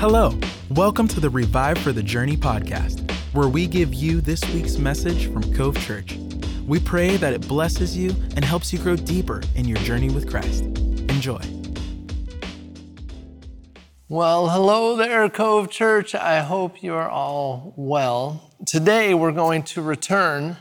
Hello, welcome to the Revive for the Journey podcast, where we give you this week's message from Cove Church. We pray that it blesses you and helps you grow deeper in your journey with Christ. Enjoy. Well, hello there, Cove Church. I hope you're all well. Today, we're going to return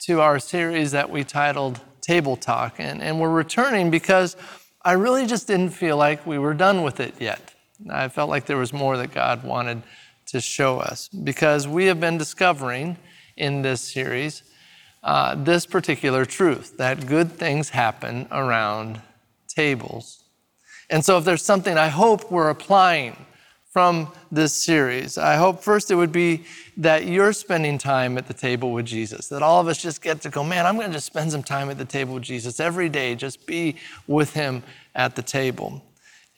to our series that we titled Table Talk, and we're returning because I really just didn't feel like we were done with it yet. I felt like there was more that God wanted to show us, because we have been discovering in this series this particular truth, that good things happen around tables. And so if there's something I hope we're applying from this series, I hope first it would be that you're spending time at the table with Jesus, that all of us just get to go, man, I'm going to just spend some time at the table with Jesus every day, just be with him at the table.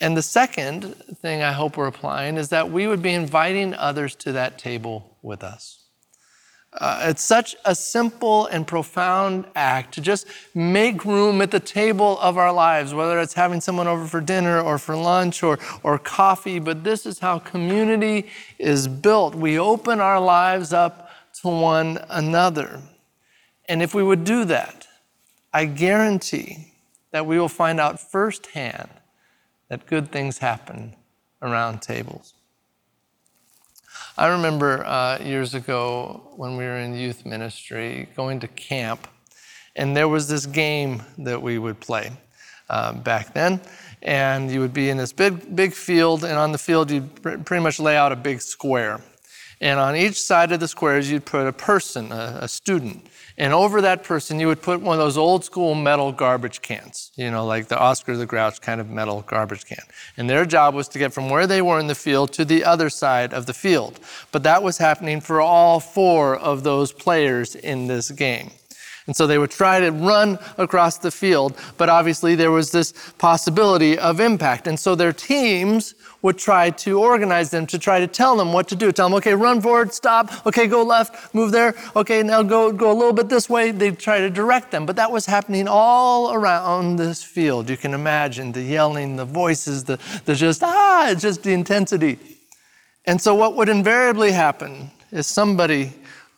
And the second thing I hope we're applying is that we would be inviting others to that table with us. It's such a simple and profound act to just make room at the table of our lives, whether it's having someone over for dinner or for lunch or coffee, but this is how community is built. We open our lives up to one another. And if we would do that, I guarantee that we will find out firsthand that good things happen around tables. I remember years ago when we were in youth ministry, going to camp, and there was this game that we would play back then. And you would be in this big field, and on the field, you'd pretty much lay out a big square. And on each side of the squares, you'd put a person, a student. And over that person, you would put one of those old school metal garbage cans, you know, like the Oscar the Grouch kind of metal garbage can. And their job was to get from where they were in the field to the other side of the field. But that was happening for all four of those players in this game. And so they would try to run across the field, but obviously there was this possibility of impact. And so their teams would try to organize them, to try to tell them what to do. Tell them, okay, run forward, stop. Okay, go left, move there. Okay, now go a little bit this way. They'd try to direct them, but that was happening all around this field. You can imagine the yelling, the voices, just the intensity. And so what would invariably happen is somebody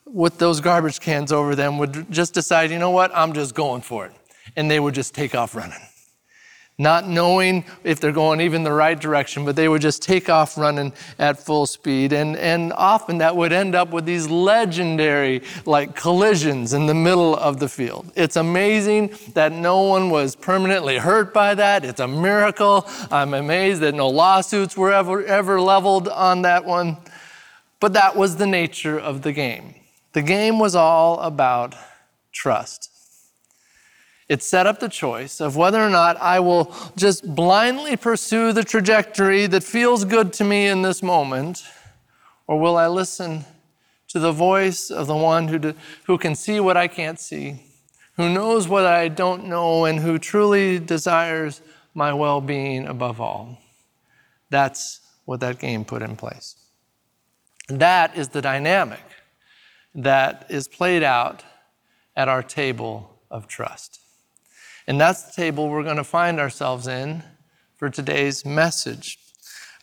with those garbage cans over them would just decide, you know what, I'm just going for it. And they would just take off running. Not knowing if they're going even the right direction, but they would just take off running at full speed. And often that would end up with these legendary collisions in the middle of the field. It's amazing that no one was permanently hurt by that. It's a miracle. I'm amazed that no lawsuits were ever leveled on that one. But that was the nature of the game. The game was all about trust. It set up the choice of whether or not I will just blindly pursue the trajectory that feels good to me in this moment, or will I listen to the voice of the one who can see what I can't see, who knows what I don't know, and who truly desires my well-being above all. That's what that game put in place. That is the dynamic that is played out at our table of trust. And that's the table we're going to find ourselves in for today's message.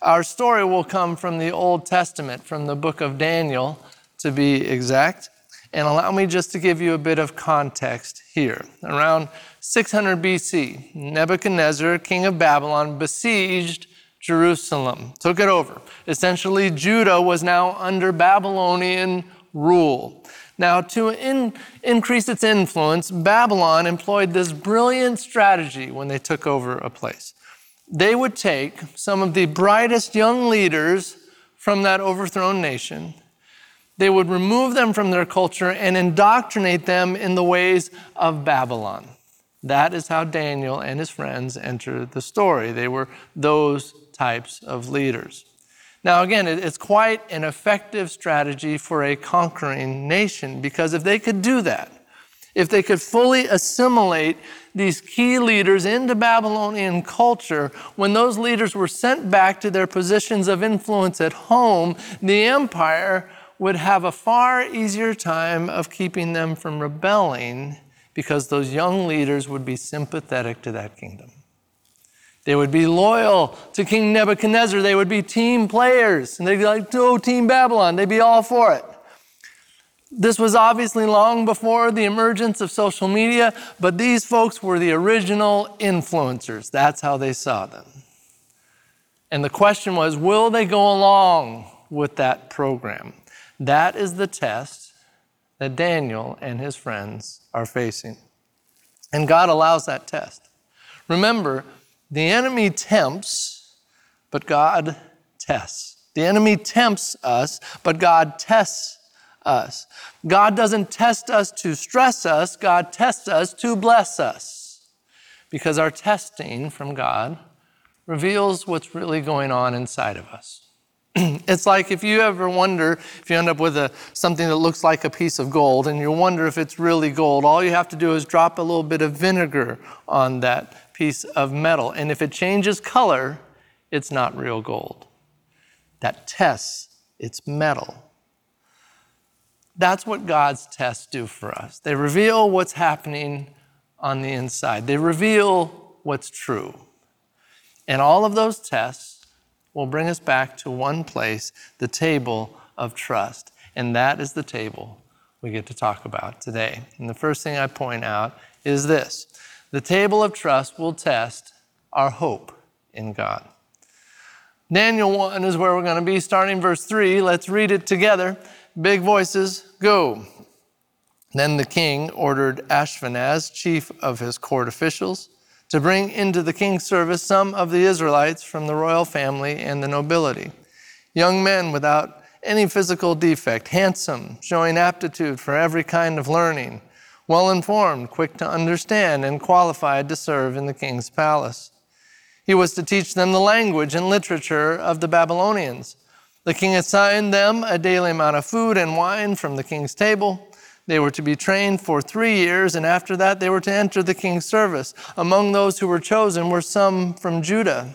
Our story will come from the Old Testament, from the book of Daniel, to be exact. And allow me just to give you a bit of context here. Around 600 BC, Nebuchadnezzar, king of Babylon, besieged Jerusalem, took it over. Essentially, Judah was now under Babylonian rule. Now, to increase its influence, Babylon employed this brilliant strategy when they took over a place. They would take some of the brightest young leaders from that overthrown nation. They would remove them from their culture and indoctrinate them in the ways of Babylon. That is how Daniel and his friends enter the story. They were those types of leaders. Now, again, it's quite an effective strategy for a conquering nation, because if they could do that, if they could fully assimilate these key leaders into Babylonian culture, when those leaders were sent back to their positions of influence at home, the empire would have a far easier time of keeping them from rebelling, because those young leaders would be sympathetic to that kingdom. They would be loyal to King Nebuchadnezzar. They would be team players. And they'd be like, no, Team Babylon. They'd be all for it. This was obviously long before the emergence of social media, but these folks were the original influencers. That's how they saw them. And the question was, will they go along with that program? That is the test that Daniel and his friends are facing. And God allows that test. Remember, the enemy tempts, but God tests. The enemy tempts us, but God tests us. God doesn't test us to stress us. God tests us to bless us, because our testing from God reveals what's really going on inside of us. It's like if you ever wonder, if you end up with something that looks like a piece of gold and you wonder if it's really gold, all you have to do is drop a little bit of vinegar on that piece of metal. And if it changes color, it's not real gold. That tests its metal. That's what God's tests do for us. They reveal what's happening on the inside. They reveal what's true. And all of those tests will bring us back to one place, the table of trust. And that is the table we get to talk about today. And the first thing I point out is this: the table of trust will test our hope in God. Daniel 1 is where we're going to be, starting verse 3. Let's read it together. Big voices, go. Then the king ordered Ashpenaz, chief of his court officials, to bring into the king's service some of the Israelites from the royal family and the nobility, young men without any physical defect, handsome, showing aptitude for every kind of learning, well-informed, quick to understand, and qualified to serve in the king's palace. He was to teach them the language and literature of the Babylonians. The king assigned them a daily amount of food and wine from the king's table. They were to be trained for 3 years, and after that they were to enter the king's service. Among those who were chosen were some from Judah: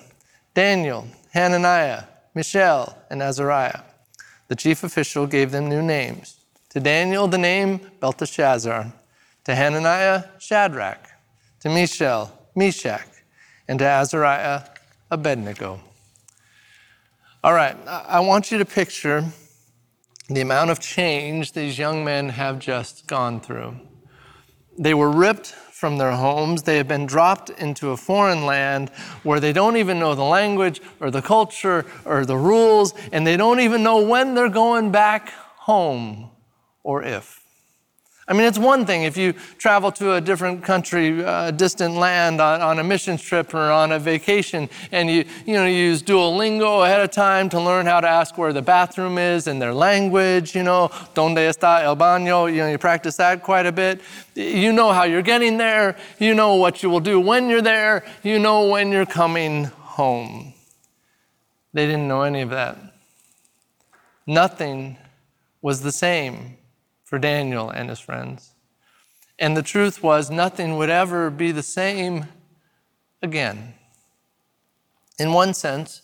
Daniel, Hananiah, Mishael, and Azariah. The chief official gave them new names. To Daniel, the name Belteshazzar. To Hananiah, Shadrach. To Mishael, Meshach. And to Azariah, Abednego. All right, I want you to picture the amount of change these young men have just gone through. They were ripped from their homes. They have been dropped into a foreign land where they don't even know the language or the culture or the rules, and they don't even know when they're going back home or if. I mean, it's one thing if you travel to a different country, distant land on a missions trip or on a vacation, and you use Duolingo ahead of time to learn how to ask where the bathroom is in their language, donde está el baño, you practice that quite a bit. You know how you're getting there. You know what you will do when you're there. You know when you're coming home. They didn't know any of that. Nothing was the same for Daniel and his friends. And the truth was, nothing would ever be the same again. In one sense,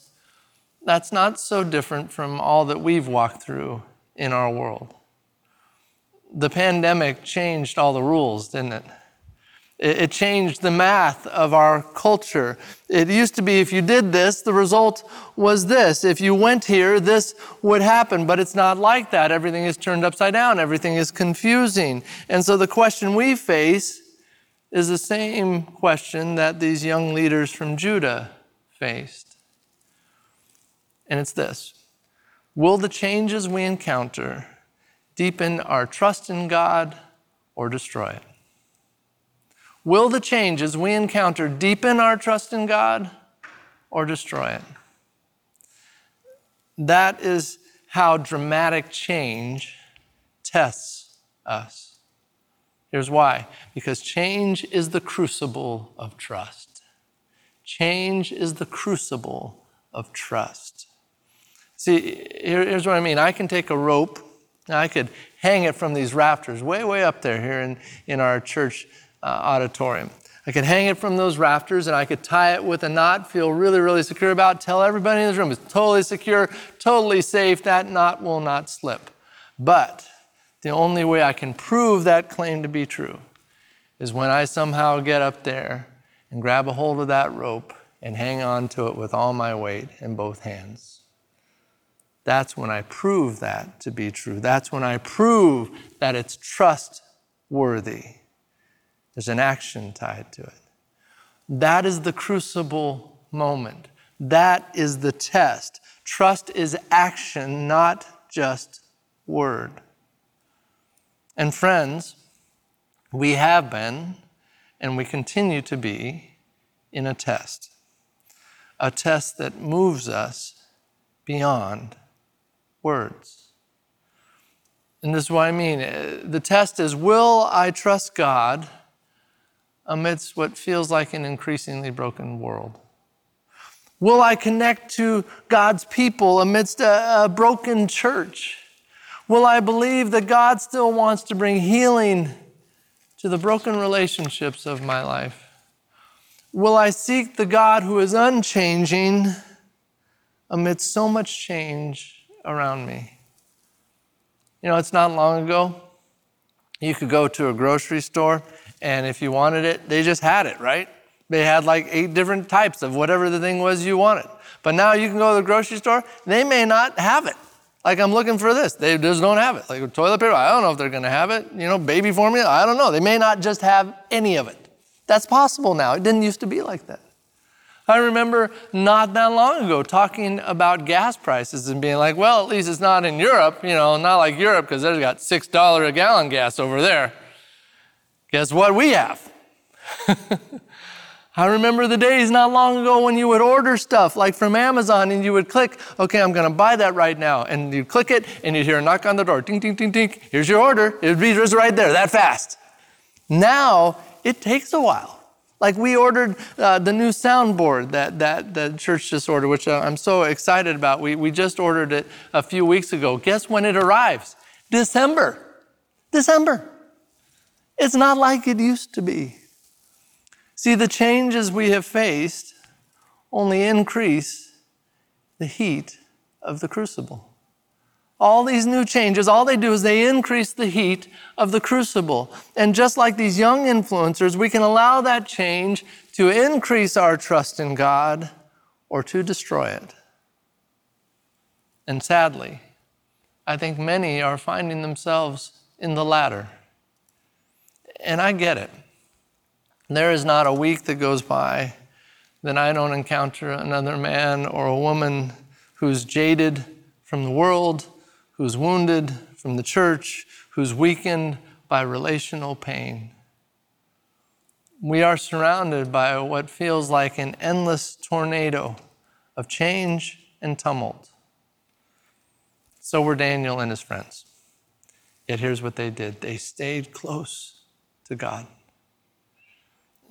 that's not so different from all that we've walked through in our world. The pandemic changed all the rules, didn't it? It changed the math of our culture. It used to be if you did this, the result was this. If you went here, this would happen. But it's not like that. Everything is turned upside down. Everything is confusing. And so the question we face is the same question that these young leaders from Judah faced. And it's this: will the changes we encounter deepen our trust in God or destroy it? Will the changes we encounter deepen our trust in God or destroy it? That is how dramatic change tests us. Here's why: because change is the crucible of trust. Change is the crucible of trust. See, here's what I mean. I can take a rope, and I could hang it from these rafters way up there here in our church auditorium. I could hang it from those rafters and I could tie it with a knot, feel really, really secure about it, tell everybody in this room it's totally secure, totally safe, that knot will not slip. But the only way I can prove that claim to be true is when I somehow get up there and grab a hold of that rope and hang on to it with all my weight in both hands. That's when I prove that to be true. That's when I prove that it's trustworthy. There's an action tied to it. That is the crucible moment. That is the test. Trust is action, not just word. And friends, we have been, and we continue to be, in a test that moves us beyond words. And this is what I mean. The test is, will I trust God amidst what feels like an increasingly broken world? Will I connect to God's people amidst a broken church? Will I believe that God still wants to bring healing to the broken relationships of my life? Will I seek the God who is unchanging amidst so much change around me? You know, it's not long ago, you could go to a grocery store, and if you wanted it, they just had it, right? They had like 8 different types of whatever the thing was you wanted. But now you can go to the grocery store, they may not have it. Like, I'm looking for this. They just don't have it. Like toilet paper, I don't know if they're gonna have it. You know, baby formula, I don't know. They may not just have any of it. That's possible now. It didn't used to be like that. I remember not that long ago talking about gas prices and being like, well, at least it's not in Europe, you know, not like Europe, because they've got $6 a gallon gas over there. Guess what we have? I remember the days not long ago when you would order stuff like from Amazon and you would click, okay, I'm gonna buy that right now. And you click it and you'd hear a knock on the door, ding, ding, ding, ding, here's your order. It would be just right there, that fast. Now, it takes a while. Like we ordered the new soundboard that the church just ordered, which I'm so excited about. We just ordered it a few weeks ago. Guess when it arrives? December. It's not like it used to be. See, the changes we have faced only increase the heat of the crucible. All these new changes, all they do is they increase the heat of the crucible. And just like these young influencers, we can allow that change to increase our trust in God or to destroy it. And sadly, I think many are finding themselves in the latter. And I get it. There is not a week that goes by that I don't encounter another man or a woman who's jaded from the world, who's wounded from the church, who's weakened by relational pain. We are surrounded by what feels like an endless tornado of change and tumult. So were Daniel and his friends. Yet here's what they did. They stayed close to God,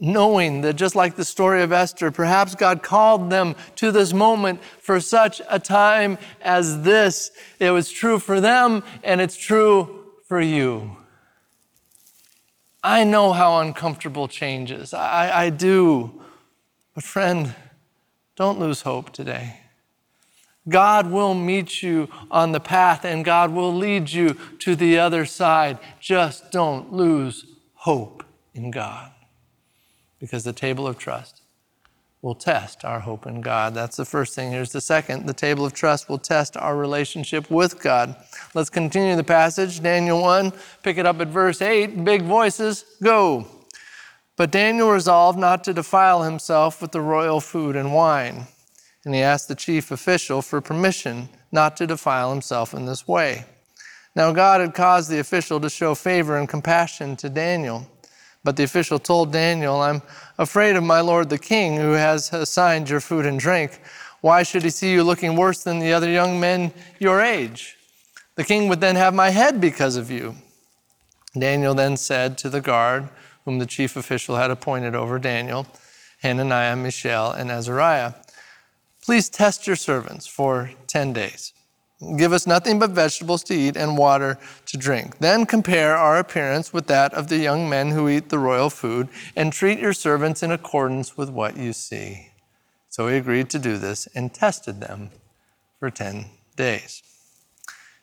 knowing that just like the story of Esther, perhaps God called them to this moment for such a time as this. It was true for them, and it's true for you. I know how uncomfortable change is. I do. But friend, don't lose hope today. God will meet you on the path, and God will lead you to the other side. Just don't lose hope in God, because the table of trust will test our hope in God. That's the first thing. Here's the second. The table of trust will test our relationship with God. Let's continue the passage. Daniel 1, pick it up at verse 8. Big voices, go. But Daniel resolved not to defile himself with the royal food and wine. And he asked the chief official for permission not to defile himself in this way. Now God had caused the official to show favor and compassion to Daniel. But the official told Daniel, I'm afraid of my lord the king, who has assigned your food and drink. Why should he see you looking worse than the other young men your age? The king would then have my head because of you. Daniel then said to the guard, whom the chief official had appointed over Daniel, Hananiah, Mishael, and Azariah, please test your servants for 10 days. Give us nothing but vegetables to eat and water to drink. Then compare our appearance with that of the young men who eat the royal food, and treat your servants in accordance with what you see. So he agreed to do this and tested them for 10 days.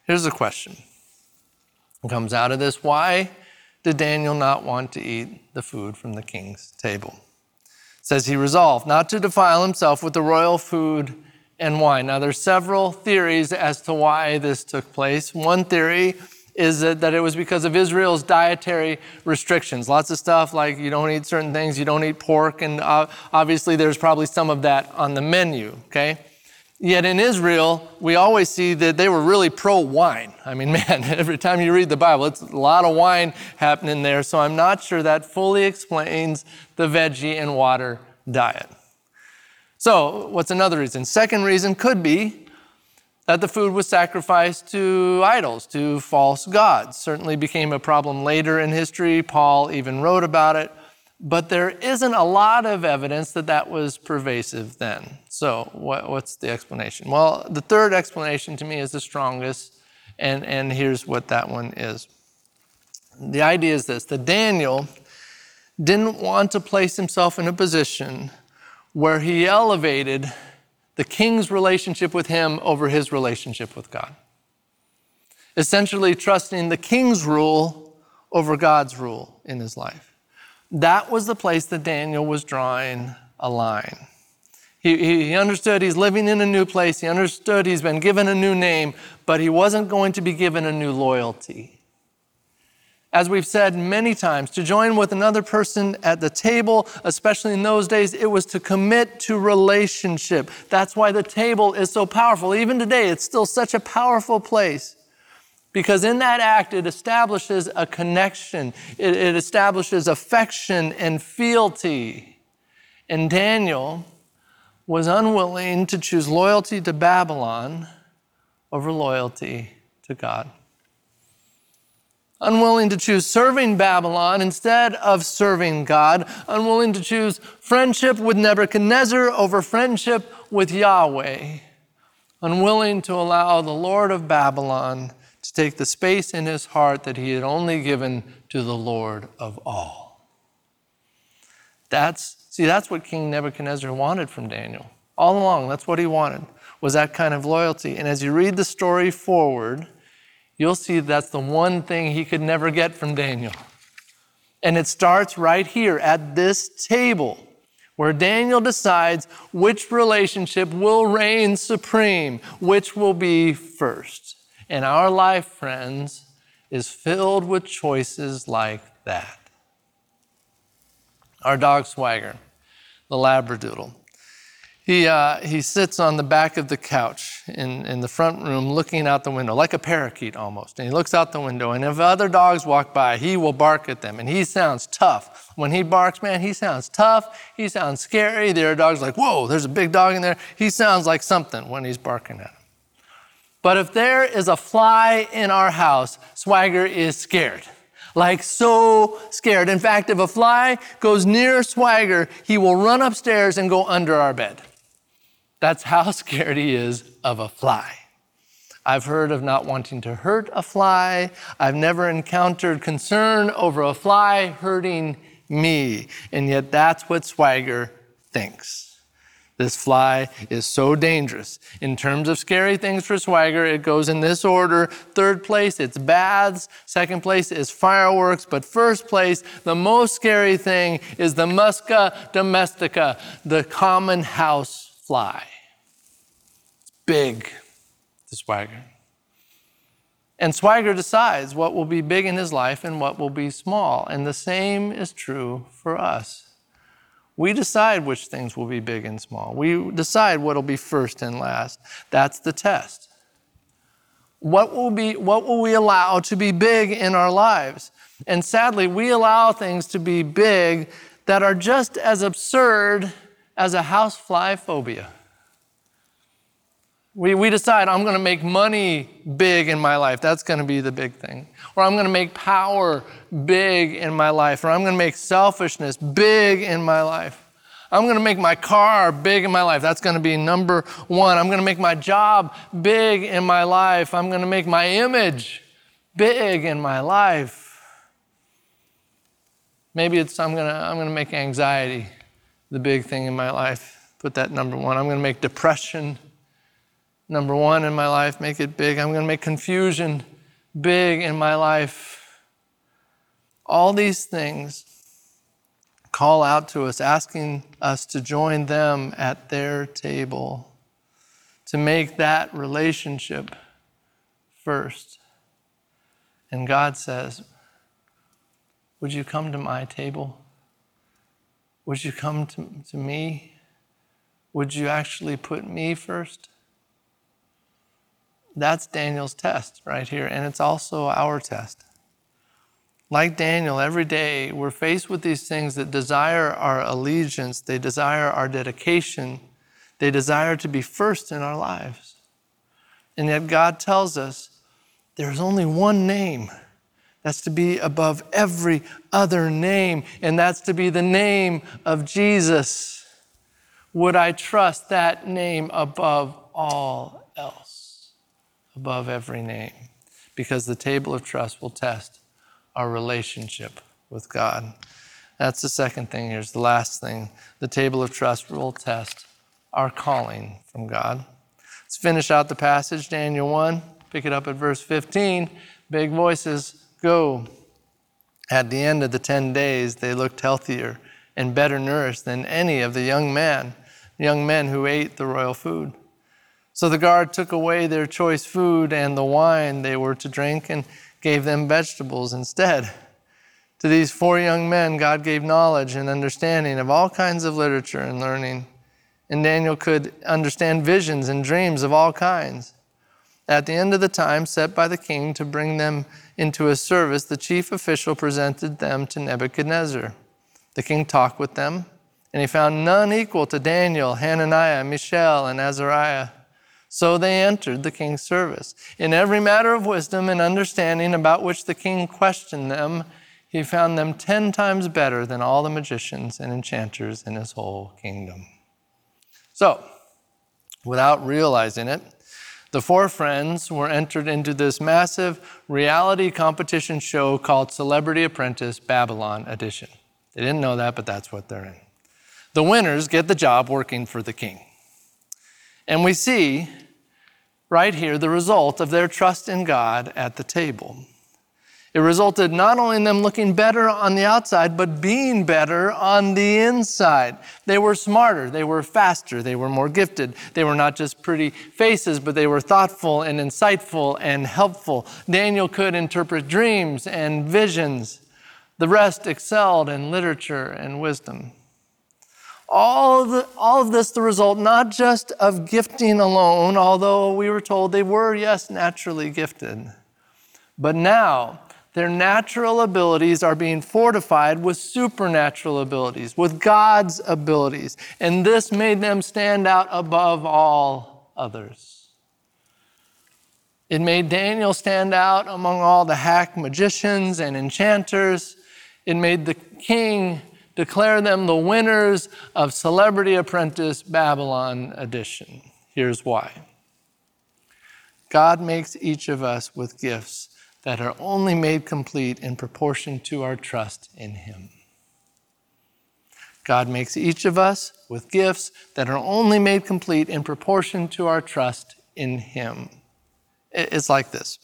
Here's the question that comes out of this. Why did Daniel not want to eat the food from the king's table? It says he resolved not to defile himself with the royal food and wine. Now, there's several theories as to why this took place. One theory is that it was because of Israel's dietary restrictions. Lots of stuff like you don't eat certain things, you don't eat pork, and obviously there's probably some of that on the menu, okay? Yet in Israel, we always see that they were really pro-wine. I mean, man, every time you read the Bible, it's a lot of wine happening there, so I'm not sure that fully explains the veggie and water diet. So what's another reason? Second reason could be that the food was sacrificed to idols, to false gods. Certainly became a problem later in history. Paul even wrote about it. But there isn't a lot of evidence that that was pervasive then. So what's the explanation? Well, the third explanation to me is the strongest, and here's what that one is. The idea is this, that Daniel didn't want to place himself in a position where he elevated the king's relationship with him over his relationship with God. Essentially trusting the king's rule over God's rule in his life. That was the place that Daniel was drawing a line. He understood he's living in a new place. He understood he's been given a new name, but he wasn't going to be given a new loyalty. As we've said many times, to join with another person at the table, especially in those days, it was to commit to relationship. That's why the table is so powerful. Even today, it's still such a powerful place. Because in that act, it establishes a connection. It establishes affection and fealty. And Daniel was unwilling to choose loyalty to Babylon over loyalty to God. Unwilling to choose serving Babylon instead of serving God. Unwilling to choose friendship with Nebuchadnezzar over friendship with Yahweh. Unwilling to allow the Lord of Babylon to take the space in his heart that he had only given to the Lord of all. That's what King Nebuchadnezzar wanted from Daniel. All along, that's what he wanted, was that kind of loyalty. And as you read the story forward, you'll see that's the one thing he could never get from Daniel. And it starts right here at this table, where Daniel decides which relationship will reign supreme, which will be first. And our life, friends, is filled with choices like that. Our dog Swagger, the Labradoodle, he sits on the back of the couch in the front room looking out the window, like a parakeet almost. And he looks out the window, and if other dogs walk by, he will bark at them. And he sounds tough. When he barks, man, he sounds tough. He sounds scary. There are dogs like, whoa, there's a big dog in there. He sounds like something when he's barking at him. But if there is a fly in our house, Swagger is scared, like so scared. In fact, if a fly goes near Swagger, he will run upstairs and go under our bed. That's how scared he is of a fly. I've heard of not wanting to hurt a fly. I've never encountered concern over a fly hurting me. And yet that's what Swagger thinks. This fly is so dangerous. In terms of scary things for Swagger, it goes in this order. Third place, it's baths. Second place is fireworks. But first place, the most scary thing is the Musca domestica, the common house fly. It's big to Swagger. And Swagger decides what will be big in his life and what will be small. And the same is true for us. We decide which things will be big and small. We decide what will be first and last. That's the test. What will we allow to be big in our lives? And sadly, we allow things to be big that are just as absurd as a housefly phobia. We decide, I'm going to make money big in my life. That's going to be the big thing. Or I'm going to make power big in my life. Or I'm going to make selfishness big in my life. I'm going to make my car big in my life. That's going to be number one. I'm going to make my job big in my life. I'm going to make my image big in my life. Maybe it's I'm going to make anxiety the big thing in my life. Put that number one. I'm going to make depression number one in my life, make it big. I'm going to make confusion big in my life. All these things call out to us, asking us to join them at their table, to make that relationship first. And God says, would you come to my table? Would you come to me? Would you actually put me first? That's Daniel's test right here, and it's also our test. Like Daniel, every day we're faced with these things that desire our allegiance, they desire our dedication, they desire to be first in our lives. And yet God tells us there's only one name that's to be above every other name, and that's to be the name of Jesus. Would I trust that name above all else, above every name? Because the table of trust will test our relationship with God. That's the second thing. Here's the last thing. The table of trust will test our calling from God. Let's finish out the passage, Daniel 1. Pick it up at verse 15. Big voices. Go. At the end of the 10 days, they looked healthier and better nourished than any of the young men who ate the royal food. So the guard took away their choice food and the wine they were to drink and gave them vegetables instead. To these 4 young men, God gave knowledge and understanding of all kinds of literature and learning. And Daniel could understand visions and dreams of all kinds. At the end of the time set by the king to bring them into his service, the chief official presented them to Nebuchadnezzar. The king talked with them, and he found none equal to Daniel, Hananiah, Mishael, and Azariah. So they entered the king's service. In every matter of wisdom and understanding about which the king questioned them, he found them 10 times better than all the magicians and enchanters in his whole kingdom. So, without realizing it, the 4 friends were entered into this massive reality competition show called Celebrity Apprentice Babylon Edition. They didn't know that, but that's what they're in. The winners get the job working for the king. And we see right here the result of their trust in God at the table. It resulted not only in them looking better on the outside, but being better on the inside. They were smarter, they were faster, they were more gifted. They were not just pretty faces, but they were thoughtful and insightful and helpful. Daniel could interpret dreams and visions. The rest excelled in literature and wisdom. All of this the result not just of gifting alone, although we were told they were, yes, naturally gifted. But now, their natural abilities are being fortified with supernatural abilities, with God's abilities. And this made them stand out above all others. It made Daniel stand out among all the hack magicians and enchanters. It made the king declare them the winners of Celebrity Apprentice Babylon Edition. Here's why. God makes each of us with gifts that are only made complete in proportion to our trust in him. God makes each of us with gifts that are only made complete in proportion to our trust in him. It's like this.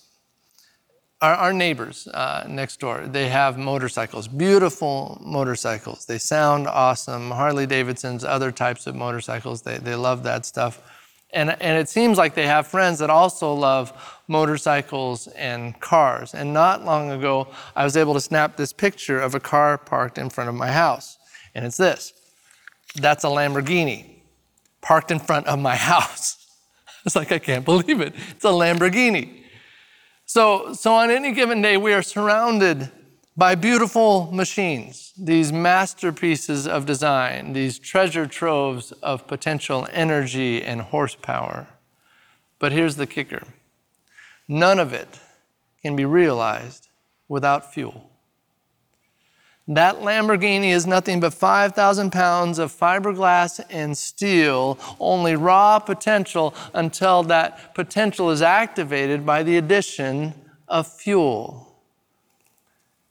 Our neighbors next door, they have motorcycles, beautiful motorcycles. They sound awesome. Harley Davidson's, other types of motorcycles, they love that stuff. And it seems like they have friends that also love motorcycles and cars. And not long ago, I was able to snap this picture of a car parked in front of my house. And it's this. That's a Lamborghini parked in front of my house. It's like, I can't believe it. It's a Lamborghini. So on any given day, we are surrounded by beautiful machines, these masterpieces of design, these treasure troves of potential energy and horsepower. But here's the kicker. None of it can be realized without fuel. That Lamborghini is nothing but 5,000 pounds of fiberglass and steel, only raw potential until that potential is activated by the addition of fuel.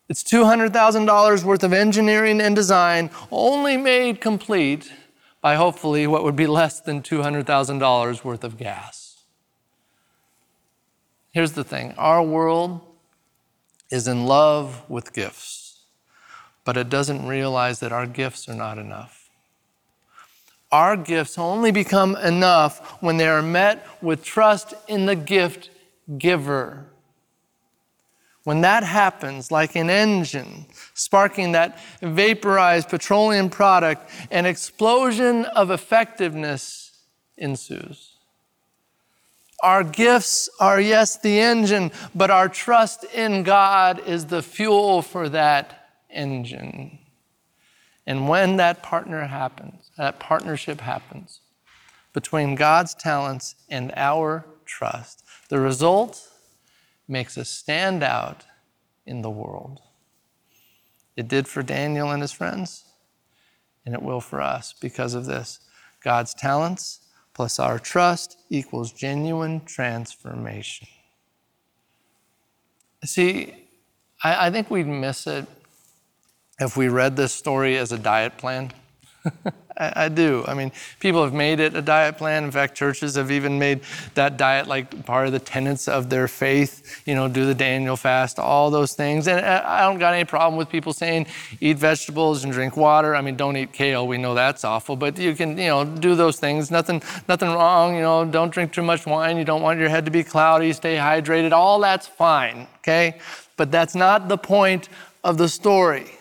It's $200,000 worth of engineering and design only made complete by hopefully what would be less than $200,000 worth of gas. Here's the thing. Our world is in love with gifts. but it doesn't realize that our gifts are not enough. Our gifts only become enough when they are met with trust in the gift giver. When that happens, like an engine sparking that vaporized petroleum product, an explosion of effectiveness ensues. Our gifts are, yes, the engine, but our trust in God is the fuel for that engine. And when that partnership happens between God's talents and our trust, the result makes us stand out in the world. It did for Daniel and his friends, and it will for us because of this. God's talents plus our trust equals genuine transformation. See, I think we'd miss it if we read this story as a diet plan. I do. I mean, people have made it a diet plan. In fact, churches have even made that diet like part of the tenets of their faith. You know, do the Daniel fast, all those things. And I don't got any problem with people saying eat vegetables and drink water. I mean, don't eat kale. We know that's awful. But you can, you know, do those things. Nothing wrong. You know, don't drink too much wine. You don't want your head to be cloudy. Stay hydrated. All that's fine, okay? But that's not the point of the story.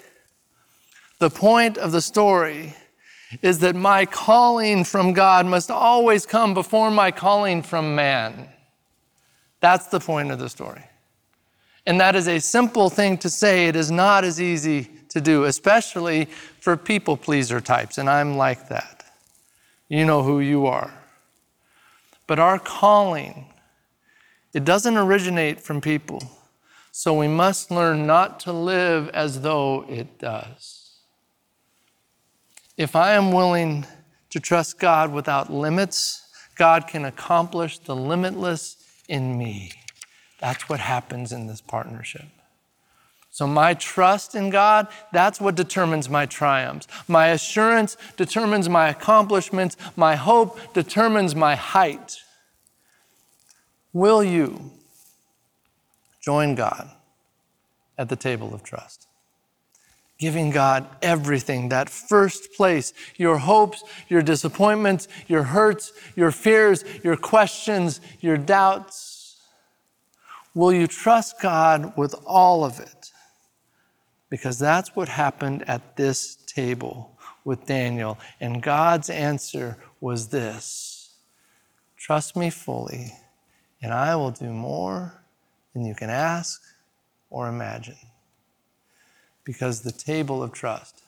The point of the story is that my calling from God must always come before my calling from man. That's the point of the story. And that is a simple thing to say. It is not as easy to do, especially for people pleaser types. And I'm like that. You know who you are. But our calling, it doesn't originate from people. So we must learn not to live as though it does. If I am willing to trust God without limits, God can accomplish the limitless in me. That's what happens in this partnership. So my trust in God, that's what determines my triumphs. My assurance determines my accomplishments. My hope determines my height. Will you join God at the table of trust? Giving God everything, that first place, your hopes, your disappointments, your hurts, your fears, your questions, your doubts. Will you trust God with all of it? Because that's what happened at this table with Daniel. And God's answer was this: trust me fully, and I will do more than you can ask or imagine. Because the table of trust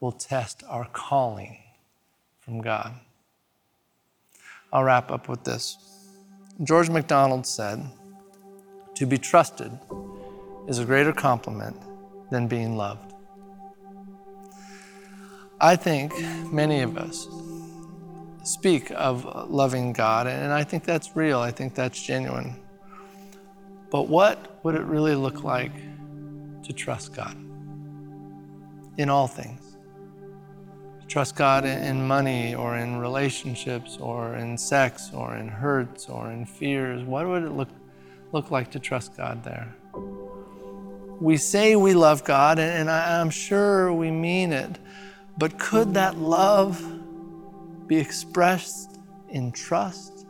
will test our calling from God. I'll wrap up with this. George MacDonald said, "To be trusted is a greater compliment than being loved." I think many of us speak of loving God, and I think that's real. I think that's genuine. But what would it really look like to trust God? In all things. Trust God in money or in relationships or in sex or in hurts or in fears. What would it look like to trust God there? We say we love God, and I'm sure we mean it, but could that love be expressed in trust?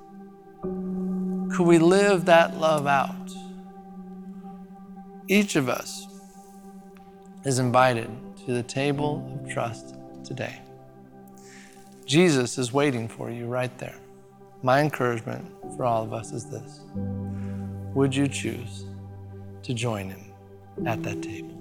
Could we live that love out? Each of us is invited to the table of trust today. Jesus is waiting for you right there. My encouragement for all of us is this: would you choose to join him at that table?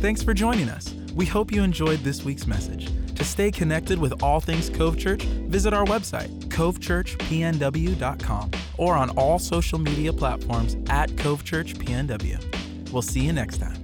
Thanks for joining us. We hope you enjoyed this week's message. To stay connected with all things Cove Church, visit our website, covechurchpnw.com, or on all social media platforms at Cove Church PNW. We'll see you next time.